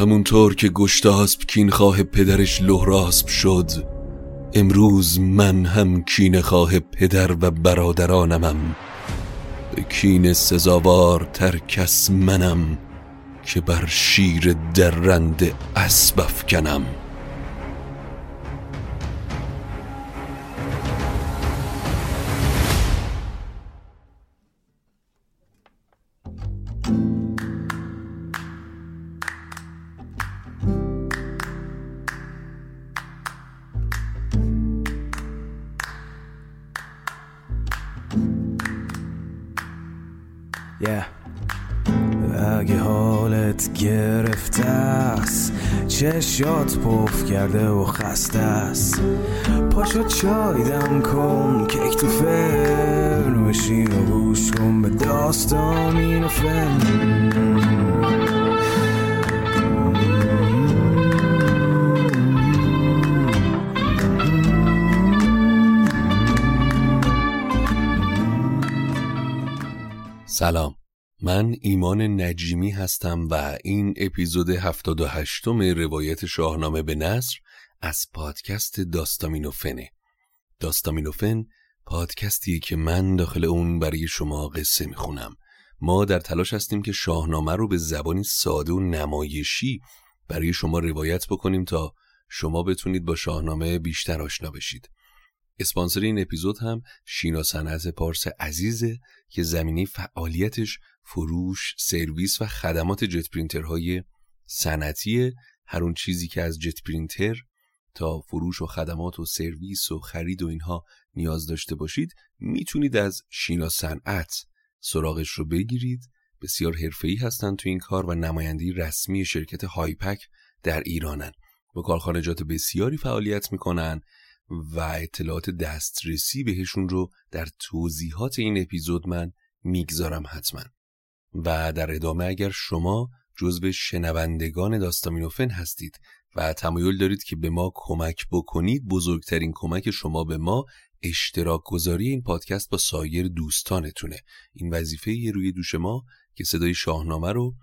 همونطور که گشتاسپ کینخواه پدرش لهراسب شد، امروز من هم کینخواه پدر و برادرانمم. به کین سزاوار تر کس منم که بر شیر درنده اسب افکنم. اگه حالت گرفته است، چشات پف کرده و خسته است، پاشو چای دم کن، کیک تو فر نوشین و گوش کن به داستامینوفن. سلام، من ایمان نجیمی هستم و این اپیزود 78م روایت شاهنامه به نثر از پادکست داستامینوفنه. داستامینوفن پادکستی که من داخل اون برای شما قصه میخونم. ما در تلاش هستیم که شاهنامه رو به زبانی ساده و نمایشی برای شما روایت بکنیم تا شما بتونید با شاهنامه بیشتر آشنا بشید. اسپانسر این اپیزود هم شیناصنعت پارس عزیزه که زمینه فعالیتش فروش، سرویس و خدمات جت پرینترهای صنعتیه. هر اون چیزی که از جت پرینتر تا فروش و خدمات و سرویس و خرید و اینها نیاز داشته باشید، میتونید از شیناصنعت سراغش رو بگیرید. بسیار حرفه‌ای هستن تو این کار و نماینده رسمی شرکت هایپک در ایرانن. با کارخانجات بسیاری فعالیت میکنن و اطلاعات دسترسی بهشون رو در توضیحات این اپیزود من میگذارم حتما. و در ادامه اگر شما جزو شنوندگان داستامینوفن هستید و تمایل دارید که به ما کمک بکنید، بزرگترین کمک شما به ما اشتراک گذاری این پادکست با سایر دوستانتونه. این وظیفه یه روی دوش ما که صدای شاهنامه رو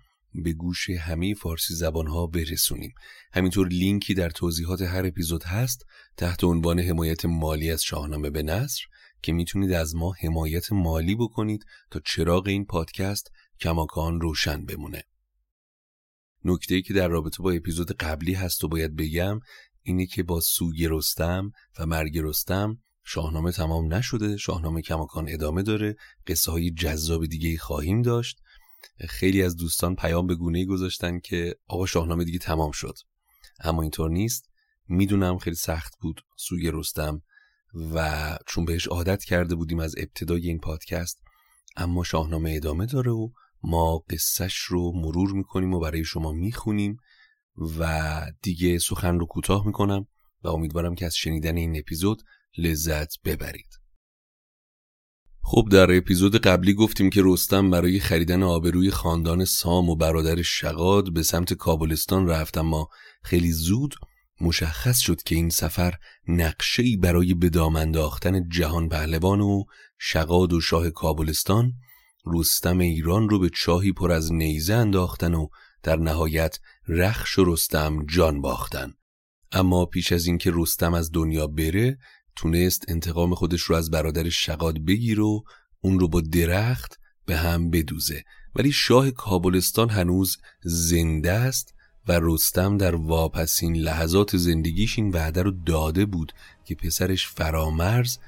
به گوش همه فارسی زبانها برسونیم. همینطور لینکی در توضیحات هر اپیزود هست تحت عنوان حمایت مالی از شاهنامه به نثر که میتونید از ما حمایت مالی بکنید تا چراغ این پادکست کماکان روشن بمونه. نکته‌ای که در رابطه با اپیزود قبلی هست و باید بگم اینه که با سوگ رستم و مرگ رستم شاهنامه تمام نشده. شاهنامه کماکان ادامه داره. قصه های جذاب دیگه خواهیم داشت. خیلی از دوستان پیام به گونه‌ای گذاشتن که آقا شاهنامه دیگه تمام شد، اما اینطور نیست. میدونم خیلی سخت بود سوگ رستم و چون بهش عادت کرده بودیم از ابتدای این پادکست، اما شاهنامه ادامه داره و ما قصهش رو مرور میکنیم و برای شما میخونیم و دیگه سخن رو کوتاه میکنم و امیدوارم که از شنیدن این اپیزود لذت ببرید. خب، در اپیزود قبلی گفتیم که رستم برای خریدن آبروی خاندان سام و برادر شغاد به سمت کابلستان رفت، اما خیلی زود مشخص شد که این سفر نقشه‌ای برای به دام انداختن جهان پهلوان و شغاد و شاه کابلستان، رستم ایران رو به چاهی پر از نیزه انداختن و در نهایت رخش رستم جان باختن. اما پیش از اینکه رستم از دنیا بره، تونست انتقام خودش رو از برادر شغاد بگیر و اون رو با درخت به هم بدوزه. ولی شاه کابلستان هنوز زنده است و رستم در واپسین لحظات زندگیش این وعده رو داده بود که پسرش فرامرز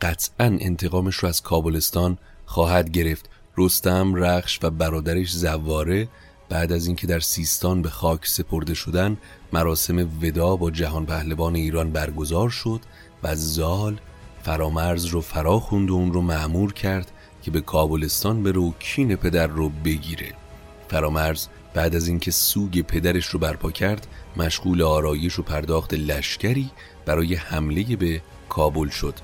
قطعاً انتقامش رو از کابلستان خواهد گرفت. رستم، رخش و برادرش زواره بعد از اینکه در سیستان به خاک سپرده شدن، مراسم ودا با جهان پهلوان ایران برگزار شد و زال فرامرز رو فراخوند و اون رو مأمور کرد که به کابلستان بره و کین پدر رو بگیره. فرامرز بعد از اینکه سوگ پدرش رو برپا کرد، مشغول آرایش و پرداخت لشکری برای حمله به کابل شد.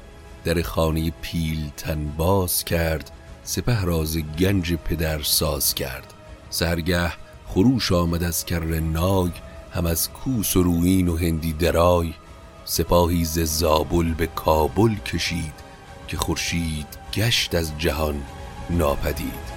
در خانه پیلتن باز کرد، سپه راز گنج پدر ساز کرد. سهرگه خروش آمد از کره نای، هم از کوس و رویین و هندی درای. سپاهی ز زابل به کابل کشید، که خورشید گشت از جهان ناپدید.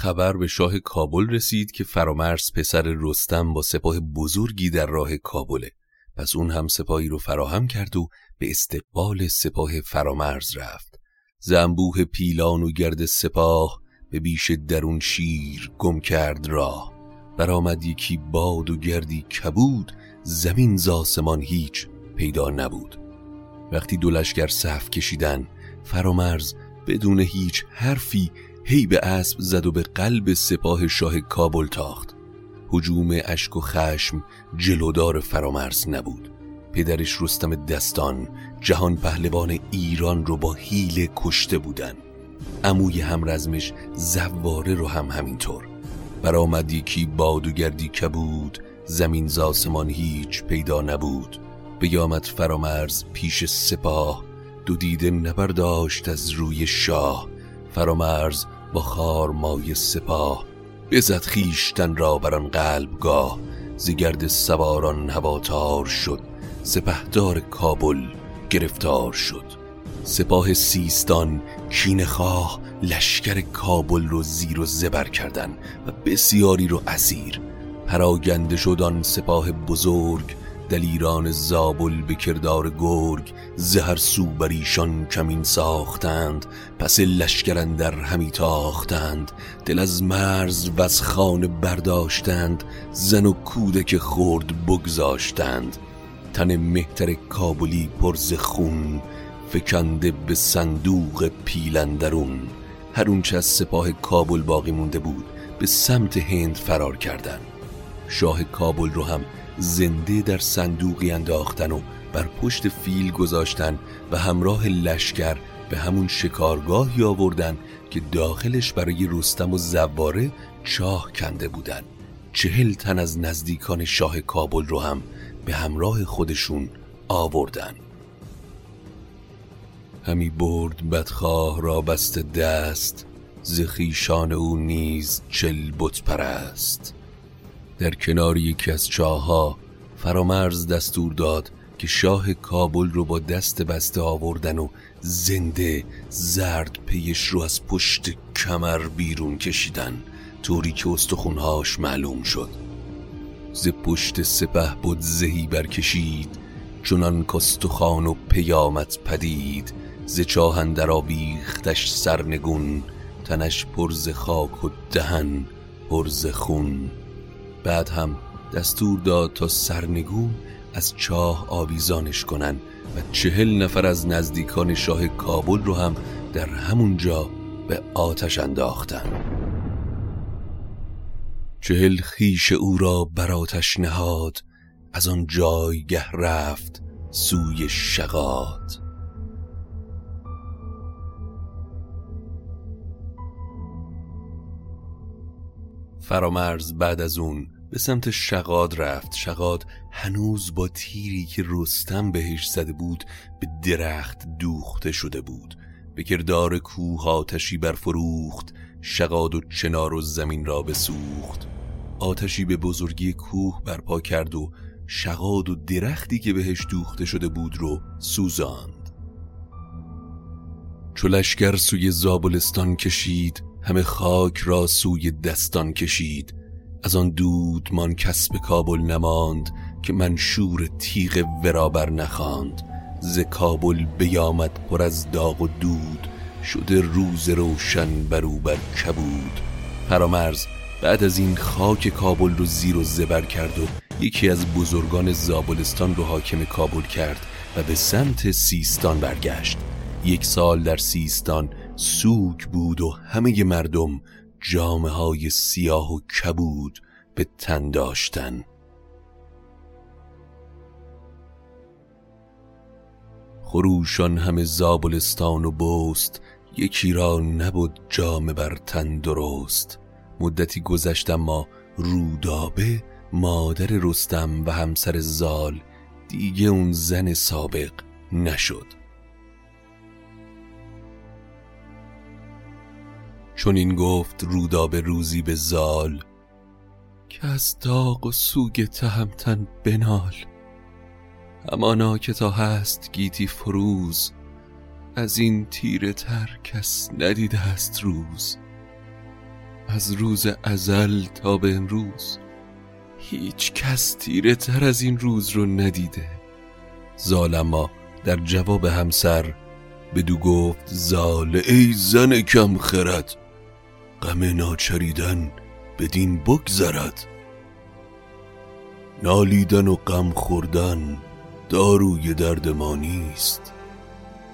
خبر به شاه کابل رسید که فرامرز پسر رستم با سپاه بزرگی در راه کابله. پس اون هم سپاهی رو فراهم کرد و به استقبال سپاه فرامرز رفت. زنبوه پیلان و گرد سپاه به بیش درون شیر گم کرد راه. برآمد یکی باد و گردی کبود، زمین ز آسمان هیچ پیدا نبود. وقتی دو لشکر صف کشیدن، فرامرز بدون هیچ حرفی هی به اسب زد و به قلب سپاه شاه کابل تاخت. هجوم اشک و خشم جلودار فرامرز نبود. پدرش رستم دستان جهان پهلوان ایران رو با حیله کشته بودن. عموی همرزمش زواره رو هم همینطور. برآمد یکی باد و گردی کبود، زمین ز آسمان هیچ پیدا نبود. بیامد فرامرز پیش سپاه، دو دیده نبرداشت از روی شاه. فرامرز با خارمای سپاه، بزد خیشتن را بران قلبگاه. ز گرد سواران هواتار شد، سپهدار کابل گرفتار شد. سپاه سیستان کینه خواه لشکر کابل رو زیر و زبر کردن و بسیاری رو اسیر. پراگنده شدن سپاه بزرگ، دلیران زابل به کردار گرگ. زهر سو بر ایشان کمین ساختند، پس لشکر اندر همی تاختند. دل از مرز و از خانه برداشتند، زن و کودک خرد بگذاشتند. تن مهتر کابلی پر ز خون، فکنده به صندوق پیل اندرون. هر اونچه از سپاه کابل باقی مونده بود به سمت هند فرار کردند. شاه کابل رو هم زنده در صندوقی انداختن و بر پشت فیل گذاشتن و همراه لشکر به همون شکارگاهی آوردن که داخلش برای رستم و زواره چاه کنده بودن. 40 تن از نزدیکان شاه کابل رو هم به همراه خودشون آوردن. همی برد بدخواه را بست دست، ز خویشان او نیز 40 بت پرست. در کنار یکی از چاه‌ها فرامرز دستور داد که شاه کابل رو با دست بسته آوردن و زنده زرد پیش رو از پشت کمر بیرون کشیدن، طوری که استخونهاش معلوم شد. ز پشت سپه بود زهی برکشید، چنان کاستخان و پیامت پدید. ز چاه اندر آویختش سرنگون، تنش پر ز خاک و دهن پر ز خون. بعد هم دستور داد تا سرنگون از چاه آویزانش کنن و 40 نفر از نزدیکان شاه کابل رو هم در همون جا به آتش انداختن. 40 خیش او را بر آتش نهاد، از آن جایگه رفت سوی شغاد. فرامرز بعد از اون به سمت شغاد رفت. شغاد هنوز با تیری که رستم بهش زده بود به درخت دوخته شده بود. به کردار کوه آتشی برفروخت، شغاد و چنار و زمین را بسوخت. آتشی به بزرگی کوه برپا کرد و شغاد و درختی که بهش دوخته شده بود رو سوزاند. چو لشکر سوی زابلستان کشید، همه خاک را سوی دستان کشید. از آن دودمان کس به کابل نماند، که منشور تیغ ورا بر نخواند. ز کابل بیامد پر از داغ و دود، شده روز روشن برو بر کبود. فرامرز بعد از این خاک کابل رو زیر و زبر کرد و یکی از بزرگان زابلستان رو حاکم کابل کرد و به سمت سیستان برگشت. 1 سال در سیستان سوگ بود و همه مردم جامه های سیاه و کبود به تن داشتن. خروشان همه زابلستان و بست، یکی را نبود جامه بر تن درست. مدتی گذشت، اما رودابه مادر رستم و همسر زال دیگه اون زن سابق نشد. چون این گفت رودابه روزی به زال، که از داغ و سوگ تهمتن بنال. همانا که تا هست گیتی فروز، از این تیره تر کس ندیده است روز. از روز ازل تا به امروز هیچ کس تیره تر از این روز رو ندیده. زال اما در جواب همسر بدو گفت: زال ای زن کم خرد، غم ناچریدن بدین بگذرد. نالیدن و غم خوردن داروی درد ما نیست.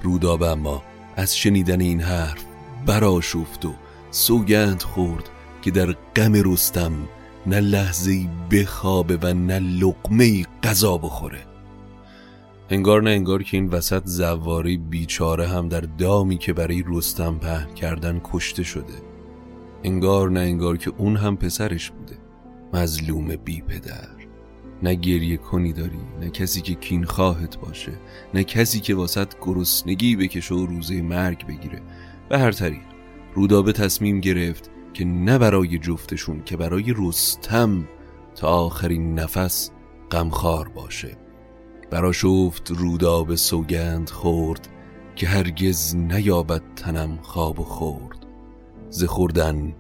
رودابه اما از شنیدن این حرف برآشفت و سوگند خورد که در غم رستم نه لحظه‌ای بخوابه و نه لقمه‌ای غذا بخوره. انگار نه انگار که این وسط زواره بیچاره هم در دامی که برای رستم پهن کردن کشته شده. انگار نه انگار که اون هم پسرش بوده، مظلوم بی پدر. نه گریه کنی داری، نه کسی که کین خواهت باشه، نه کسی که واسط گرسنگی بکشه و روزه مرگ بگیره. به هر طریق رودابه تصمیم گرفت که نه برای جفتشون که برای رستم تا آخرین نفس غمخوار باشه. برآشفت رودابه سوگند خورد که هرگز نیابد تنم خواب و خورد. ز خوردن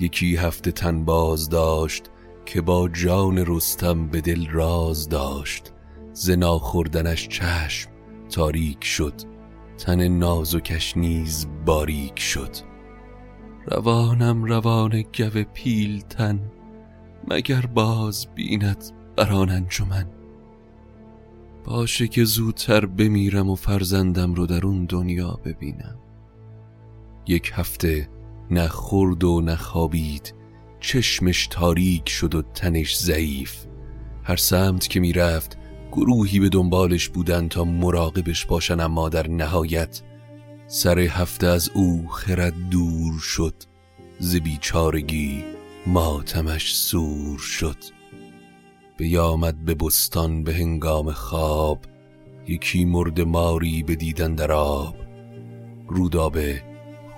یکی هفته تن باز داشت که با جان رستم به دل راز داشت. ز ناخوردنش چشم تاریک شد، تن ناز و کش نیز باریک شد. روانم روان گو پیلتن، مگر باز بیند بران انجمن. باشه که زودتر بمیرم و فرزندم رو در اون دنیا ببینم. یک هفته نخورد و نخوابید، چشمش تاریک شد و تنش ضعیف. هر سمت که می رفت گروهی به دنبالش بودن تا مراقبش باشن، اما در نهایت سر هفته از او خرد دور شد. ز بیچارگی ماتمش سور شد. بیامد به بستان به هنگام خواب، یکی مرد ماری بدیدن در آب. رودابه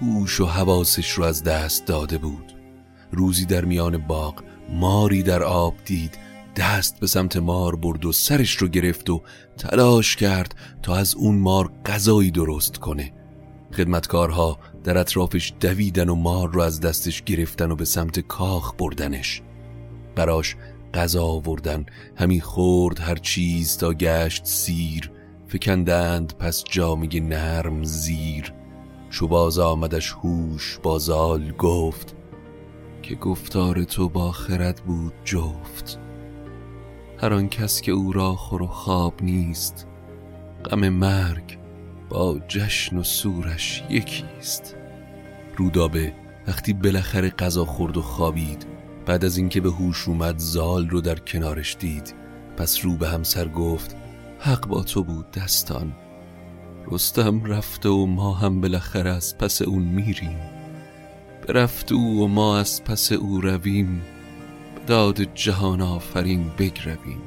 هوش و حواسش رو از دست داده بود. روزی در میان باغ ماری در آب دید، دست به سمت مار برد و سرش رو گرفت و تلاش کرد تا از اون مار غذایی درست کنه. خدمتکارها در اطرافش دویدن و مار رو از دستش گرفتن و به سمت کاخ بردنش. براش غذا آوردن، همی خورد هر چیز تا گشت سیر. فکندند پس جامه نرم زیر. چو باز آمدش هوش با زال گفت، که گفتار تو با خرد بود جفت. هر آن کس که او را خور و خواب نیست، غم مرگ با جشن و سورش یکیست. رودابه وقتی بالاخره غذا خورد و خوابید، بعد از اینکه به هوش اومد زال رو در کنارش دید. پس رو به همسر گفت: حق با تو بود دستان، رستم رفته و ما هم بالاخره از پس اون میریم. برفت او و ما از پس او رویم، به داد جهان آفرین بگرویم.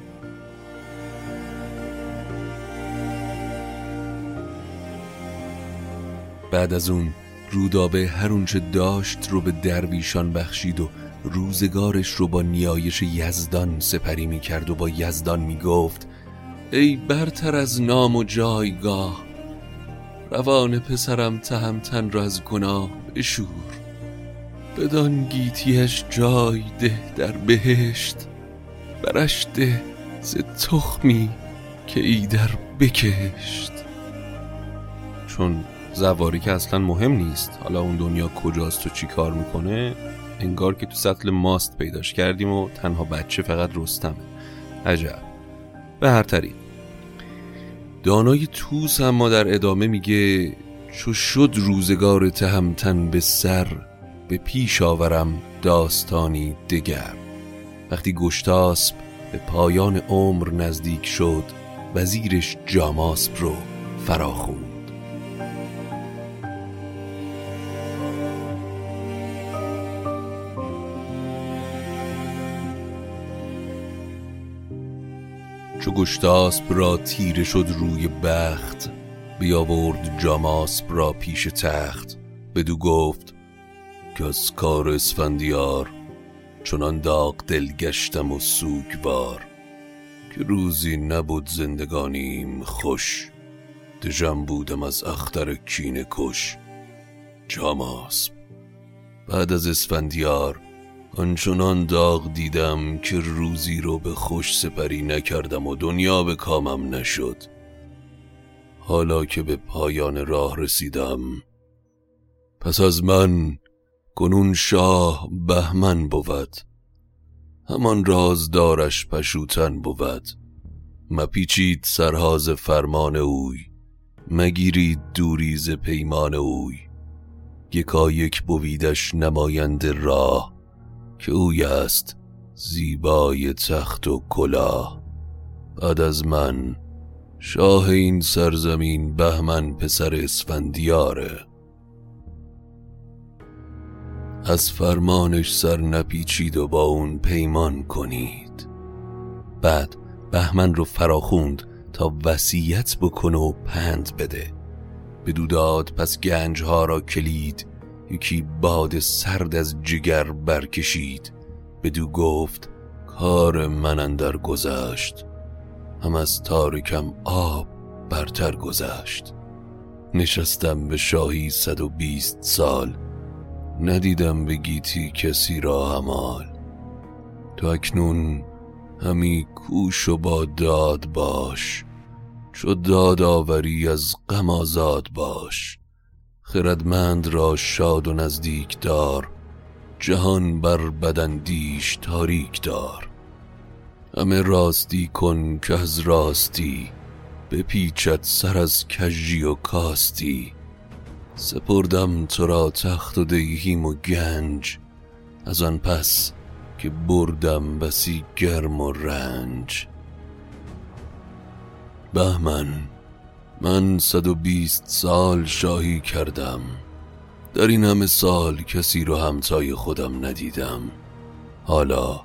بعد از اون رودابه هر اونچه داشت رو به درویشان بخشید و روزگارش رو با نیایش یزدان سپری می کرد و با یزدان می گفت: ای برتر از نام و جایگاه، روان پسرم تهمتن را از گناه بشور. بدان گیتیش جای ده در بهشت، برش ده ز تخمی که ایدر بکشت. چون زواری که اصلا مهم نیست حالا اون دنیا کجاست و چی کار میکنه، انگار که تو سطل ماست پیداش کردیم و تنها بچه فقط رستمه. عجب. به هر طریق دانای توس اما در ادامه میگه: چو شد روزگار تهمتن به سر، به پیش آورم داستانی دگر. وقتی گشتاسپ به پایان عمر نزدیک شد، وزیرش جاماسب رو فراخوند. چو گشتاسپ را تیره شد روی بخت، بیاورد جاماسب را پیش تخت. بدو گفت که از کار اسفندیار، چنان داغ دل گشتم و سوگوار. که روزی نبود زندگانیم خوش، دژم بودم از اختر کینه کش. جاماسب بعد از اسفندیار آنچنان داغ دیدم که روزی رو به خوش سپری نکردم و دنیا به کامم نشد. حالا که به پایان راه رسیدم، پس از من کنون شاه بهمن بود، همان رازدارش پشوتن بود. مپیچید سرهاز فرمان اوی، مگیرید دوریز پیمان اوی. یکا یک بویدش نماینده راه، که اوی است زیبای تخت و کلاه. بعد از من شاه این سرزمین بهمن پسر اسفندیاره. از فرمانش سر نپیچید و با اون پیمان کنید. بعد بهمن رو فراخوند تا وصیت بکنه و پند بده. بدو داد پس گنجها را کلید، یکی باد سرد از جگر برکشید. بدو گفت کار من اندر گذشت، هم از تارکم آب برتر گذشت. نشستم به شاهی 120 سال، ندیدم به گیتی کسی را همال. تو اکنون همی کوش و با داد باش، چو داد آوری از غم آزاد باش. خردمند را شاد و نزدیک دار، جهان بر بداندیش تاریک دار. همه راستی کن که از راستی، بپیچد سر از کژی و کاستی. سپردم تو را تخت و دیهیم و گنج، از آن پس که بردم بسی گرم و رنج. بهمن من 120 سال شاهی کردم، در این همه سال کسی رو همتای خودم ندیدم. حالا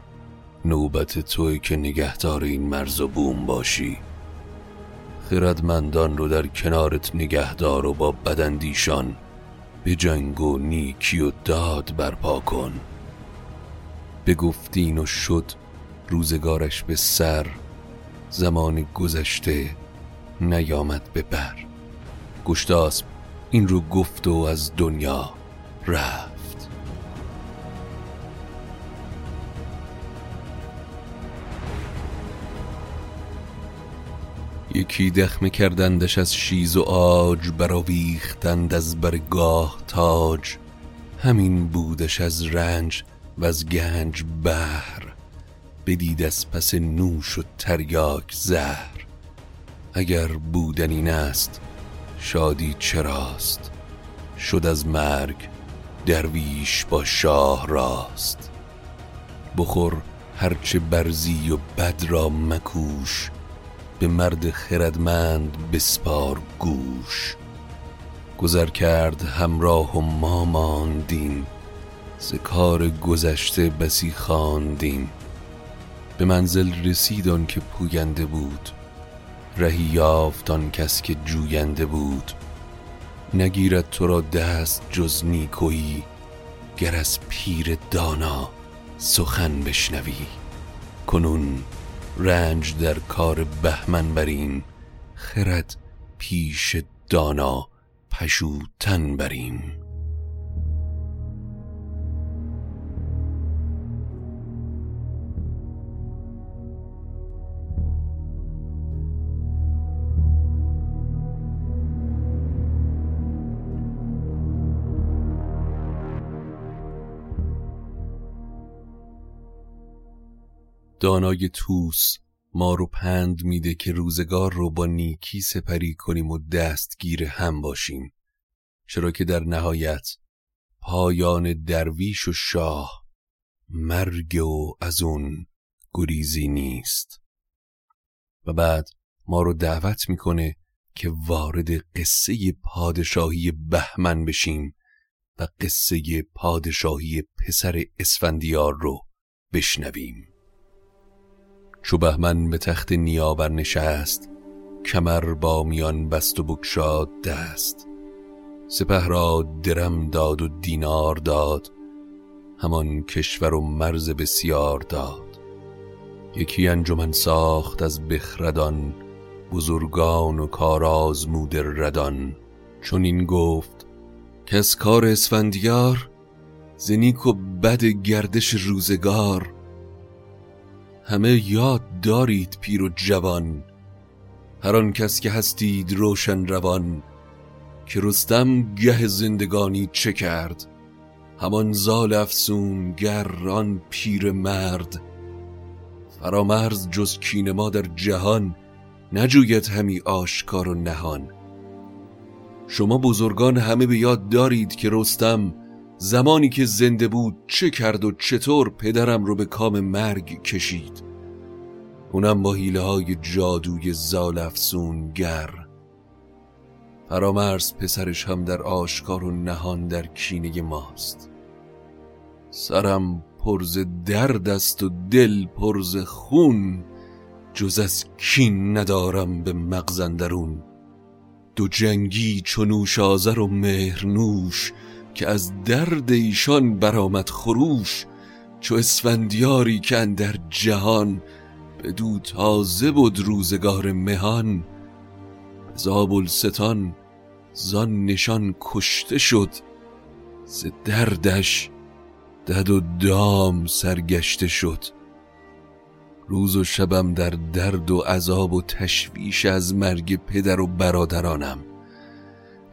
نوبت توی که نگهدار این مرز و بوم باشی. خردمندان رو در کنارت نگهدار و با بداندیشان به جنگ و نیکی و داد برپا کن. به گفتین و شد روزگارش به سر، زمان گذشته نیامد به بر. گشتاسپ این رو گفت و از دنیا رفت. یکی دخمه کردندش از شیز و آج، براویختند از برگاه تاج. همین بودش از رنج و از گنج بهر، بدید از پس نوش و تریاک زهر. اگر بودن این است شادی چراست، شد از مرگ درویش با شاه راست. بخور هرچه برزی و بد را مکوش، به مرد خردمند بسپار گوش. گذر کرد همراه و ما ماندیم، ز کار گذشته بسی خواندیم. به منزل رسید آن که پوینده بود، رهی یافت آن کس که جوینده بود. نگیرد تو را دست جز نیکویی، گر از پیر دانا سخن بشنوی. کنون رنج در کار بهمن بریم، خرد پیش دانا پشوتن بریم. دانای توس ما رو پند میده که روزگار رو با نیکی سپری کنیم و دستگیر هم باشیم، چرا که در نهایت پایان درویش و شاه مرگ و از اون گریزی نیست. و بعد ما رو دعوت میکنه که وارد قصه پادشاهی بهمن بشیم و قصه پادشاهی پسر اسفندیار رو بشنویم. چو بهمن به تخت نیا بر نشست، کمر با میان بست و بگشاد دست. سپه را درم داد و دینار داد، همان کشور و مرز بسیار داد. یکی انجمن ساخت از بخردان، بزرگان و کارآزمود ردان. چون این گفت کس کار اسفندیار ز نیک و بد گردش روزگار، همه یاد دارید پیر و جوان، هر آن کس که هستید روشن روان. که رستم گه زندگانی چه کرد، همان زال افسونگر آن پیر مرد. فرامرز جز کین ما در جهان، نجوید همی آشکار و نهان. شما بزرگان همه به یاد دارید که رستم زمانی که زنده بود چه کرد و چطور پدرم رو به کام مرگ کشید، اونم با حیله های جادوی زال افسونگر. فرامرز پسرش هم در آشکار و نهان در کینه ماست. سرم پرز درد است و دل پرز خون، جز از کین ندارم به مغز اندرون. دو جنگی چون نوش آذر و مهرنوش، که از درد ایشان برآمد خروش. چو اسفندیاری که اندر جهان، بدو تازه بود روزگار مهان. از آبلستان زان نشان کشته شد، ز دردش دد و دام سرگشته شد. روز و شبم در درد و عذاب و تشویش از مرگ پدر و برادرانم.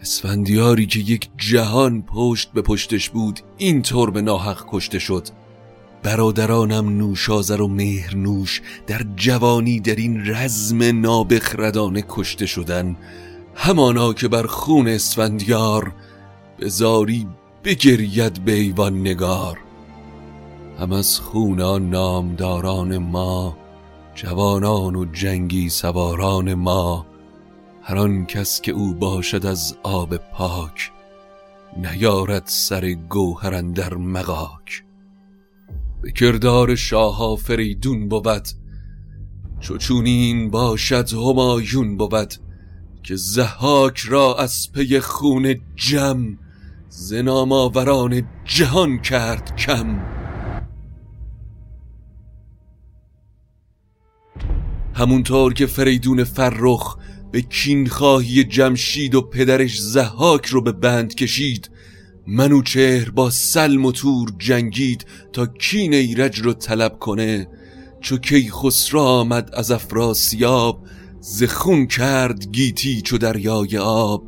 اسفندیاری که یک جهان پشت به پشتش بود، این طور به ناحق کشته شد. برادرانم نوش آذر و مهرنوش، در جوانی در این رزم نابخردانه کشته شدن. همانا که بر خون اسفندیار، به زاری بگرید به ایوان نگار. هم از خون آن نامداران ما، جوانان و جنگی سواران ما. هر آن کس که او باشد از آب پاک، نیارد سر گوهر اندر مغاک. به کردار شاها فریدون بود، چو چونین باشد همایون بود. که زحاک را از پی خون جم، ز نامآوران جهان کرد کم. همونطور که فریدون فرخ به کینخواهی جمشید و پدرش زحاک رو به بند کشید، منوچهر با سلم و تور جنگید تا کین ایرج رو طلب کنه. چو کیخسرو آمد از افراسیاب، ز خون کرد گیتی چو دریای آب.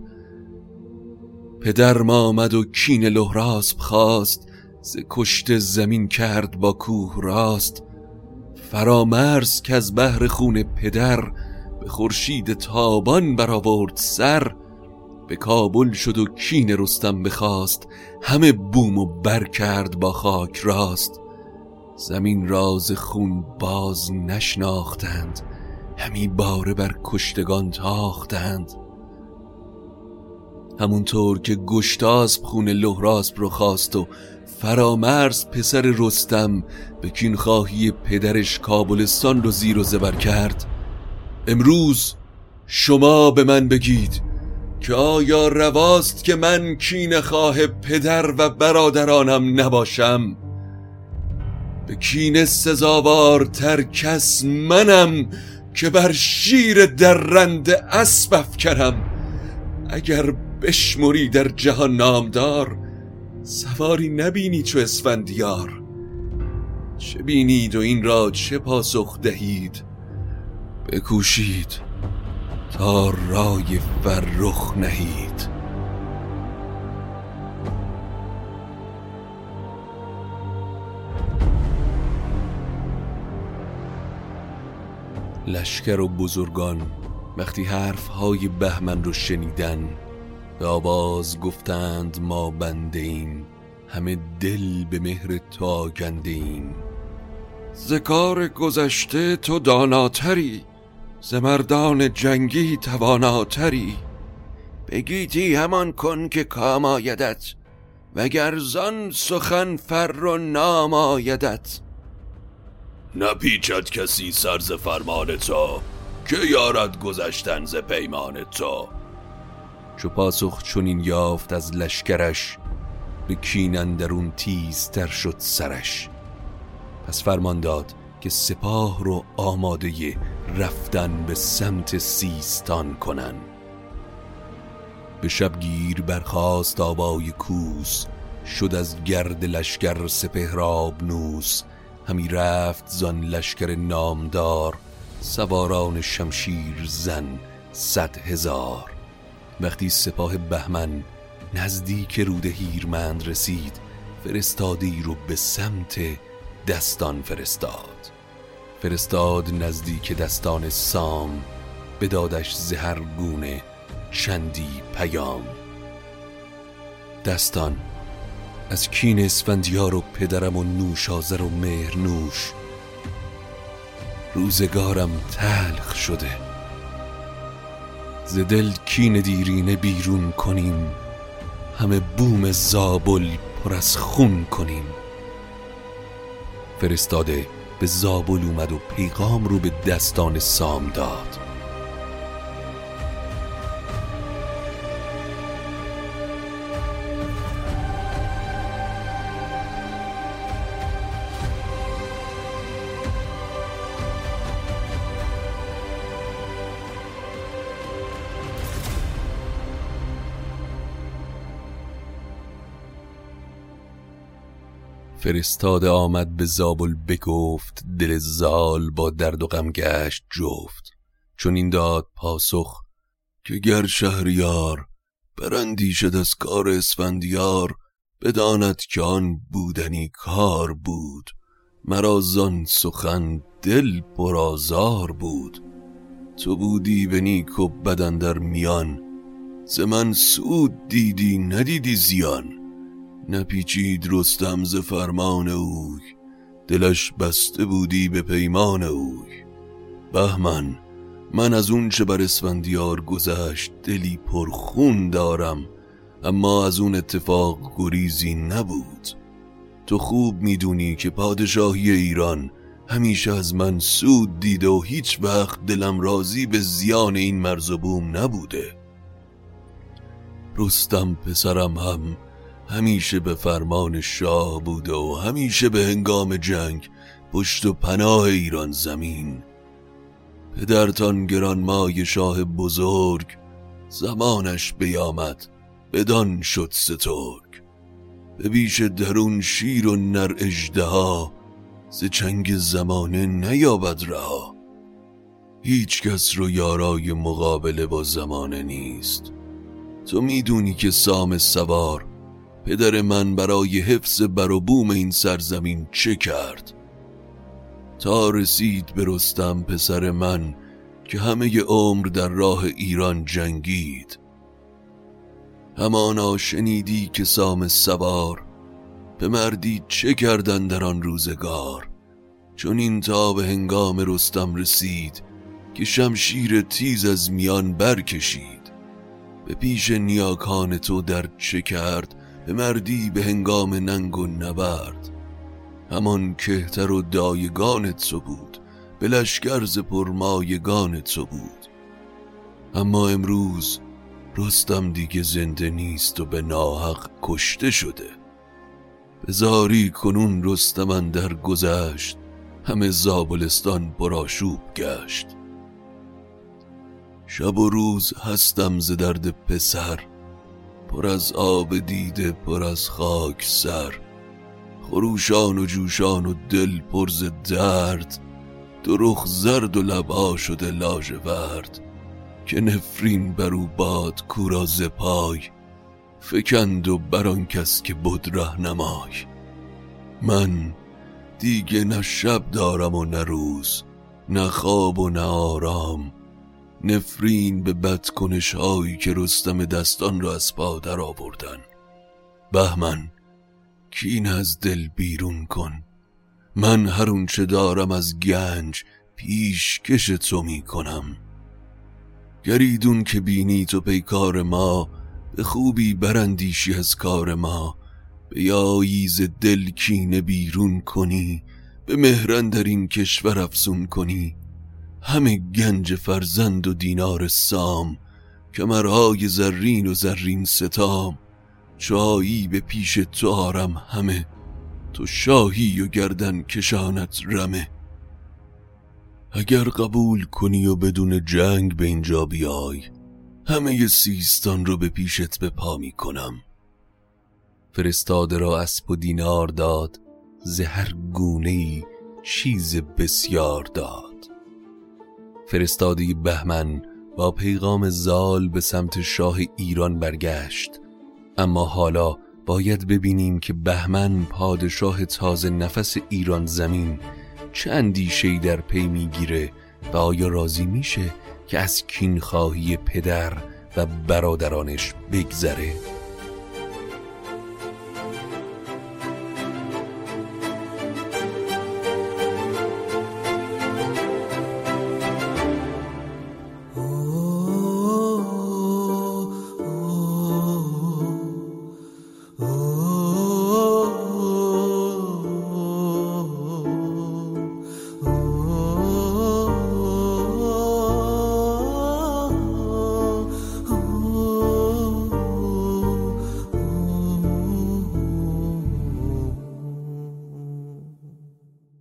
پدرم آمد و کین لهراسب خواست، ز کشت زمین کرد با کوه راست. فرامرز که از بهر خون پدر، به خورشید تابان برآورد سر. به کابل شد و کین رستم بخواست، همه بوم و بر کرد با خاک راست. زمین راز خون باز نشناختند، همی باره بر کشتگان تاختند. همونطور که گشتاسپ خون لهراسپ رو خواست و فرامرز پسر رستم به کینخواهی پدرش کابلستان رو زیر و زبر کرد. امروز شما به من بگید که آیا رواست که من کین خواه پدر و برادرانم نباشم؟ به کین سزاوار تر کس منم، که بر شیر درنده اسب افکنم. اگر بشمری در جهان نامدار، سواری نبینی چو اسفندیار. چه بینید و این را چه پاسخ دهید؟ بکوشید تا رای فرخ نهید. لشکر و بزرگان وقتی حرفهای بهمن رو شنیدن، به آواز گفتند ما بنده ایم، همه دل به مهر تو آگنده ایم. ز کار گذشته تو داناتری، ز مردان جنگی تواناتری. بگیتی همان کن که کام آیدت، وگر زان سخن فر و نام آیدت. نپیچد کسی سر ز فرمان تو، که یارد گذشتن ز پیمان تو. چو پاسخ چنین یافت از لشکرش، به کین اندرون تیزتر شد سرش. پس فرمان داد که سپاه رو آماده رفتن به سمت سیستان کنن. به شبگیر برخاست آوای کوس، شد از گرد لشکر سپهرابنوس. همی رفت زان لشکر نامدار، سواران شمشیر زن 100,000. وقتی سپاه بهمن نزدیک رود هیرمند رسید، فرستادی رو به سمت دستان فرستاد نزدیک دستان سام، بدادش زهر گونه چندی پیام. دستان از کین اسفندیار و پدرم و نوش آذر و مهرنوش، روزگارم تلخ شده. ز دل کین دیرینه بیرون کنیم، همه بوم زابل پر از خون کنیم. فرستاده به زابل اومد و پیغام رو به دستان سام داد. فرستاده آمد به زابل بگفت، دل زال با درد و غم گشت جفت. چون این داد پاسخ که گر شهریار براندیشد از کار اسفندیار، بداند که آن بودنی کار بود، مرا زان سخن دل پر آزار بود. تو بودی به نیک و بد اندر میان، ز من سود دیدی ندیدی زیان. نپیچید رستم ز فرمان اوی، دلش بسته بودی به پیمان اوی. بهمن من از اون چه بر اسفندیار گذشت، دلی پرخون دارم، اما از اون اتفاق گریزی نبود. تو خوب میدونی که پادشاهی ایران همیشه از من سود دیده و هیچ وقت دلم راضی به زیان این مرز و بوم نبوده. رستم پسرم هم همیشه به فرمان شاه بوده و همیشه به هنگام جنگ پشت و پناه ایران زمین. پدرتان گرانمایه شاه بزرگ، زمانش بیامد بدان شد سترگ. به بیش درون شیر و نر اژدها، ز چنگ زمانه نیابد رها. هیچ کس رو یارای مقابله با زمانه نیست. تو میدونی که سام سوار پدر من برای حفظ بر و بوم این سرزمین چه کرد. تا رسید به رستم پسر من، که همه ی عمر در راه ایران جنگید. همانا شنیدی که سام سوار به مردی چه کردن در آن روزگار. چون این تا به هنگام رستم رسید، که شمشیر تیز از میان برکشید. به پیش نیاکان تو در چه کرد، به مردی به هنگام ننگ و نبرد. همان کهتر و دایگان تو بود، به لشکر ز پرمایگان تو بود. اما امروز رستم دیگه زنده نیست و به ناحق کشته شده. به زاری کنون رستم اندر گذشت، همه زابلستان پرآشوب گشت. شب و روز هستم ز درد پسر، پر از آب دیده پر از خاک سر. خروشان و جوشان و دل پر ز درد، درخ زرد و لبا شده لاژورد. که نفرین بر او باد کو را ز پای، فکند و بر آن کس که بد راهنمای. من دیگه نه شب دارم و نه روز، نه خواب و نه آرام. نفرین به بدکنش هایی که رستم دستان را از پا در آوردن. بهمن کین از دل بیرون کن، من هر اون چه دارم از گنج پیشکش تو می کنم. گریدون که بینی تو پیکار ما، به خوبی برندیشی از کار ما. بیایی ز دل کینه بیرون کنی، به مهرن در این کشور افزون کنی. همه گنج فرزند و دینار سام، کمرهای زرین و زرین ستام. چایی به پیش تو آرم همه، تو شاهی و گردن کشانت رمه. اگر قبول کنی و بدون جنگ به اینجا بیای، همه سیستان رو به پیشت به پا می کنم. فرستاده را اسب و دینار داد، ز هر گونه‌ای چیز بسیار داد. فرستاده بهمن با پیغام زال به سمت شاه ایران برگشت، اما حالا باید ببینیم که بهمن پادشاه تازه نفس ایران زمین چه اندیشه‌ای در پی میگیره و آیا راضی میشه که از کین‌خواهی پدر و برادرانش بگذره؟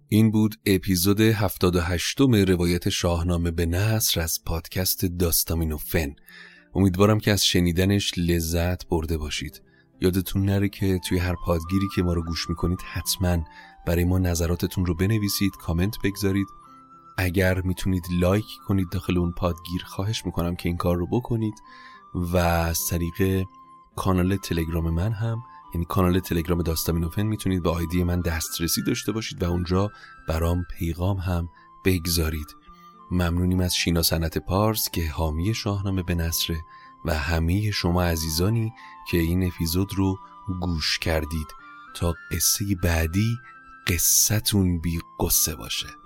این بود اپیزود 78 روایت شاهنامه به نثر از پادکست داستامینوفن. امیدوارم که از شنیدنش لذت برده باشید. یادتون نره که توی هر پادگیری که ما رو گوش میکنید حتما برای ما نظراتتون رو بنویسید، کامنت بگذارید. اگر میتونید لایک کنید داخل اون پادگیر، خواهش میکنم که این کار رو بکنید. و از طریق کانال تلگرام من هم، یعنی کانال تلگرام داستامینوفن، میتونید به آیدی من دسترسی داشته باشید و اونجا برام پیغام هم بگذارید. ممنونیم از شیناصنعت پارس که حامی شاهنامه به نثر و همه شما عزیزانی که این اپیزود رو گوش کردید. تا قصه بعدی قصتون بی قصه باشه.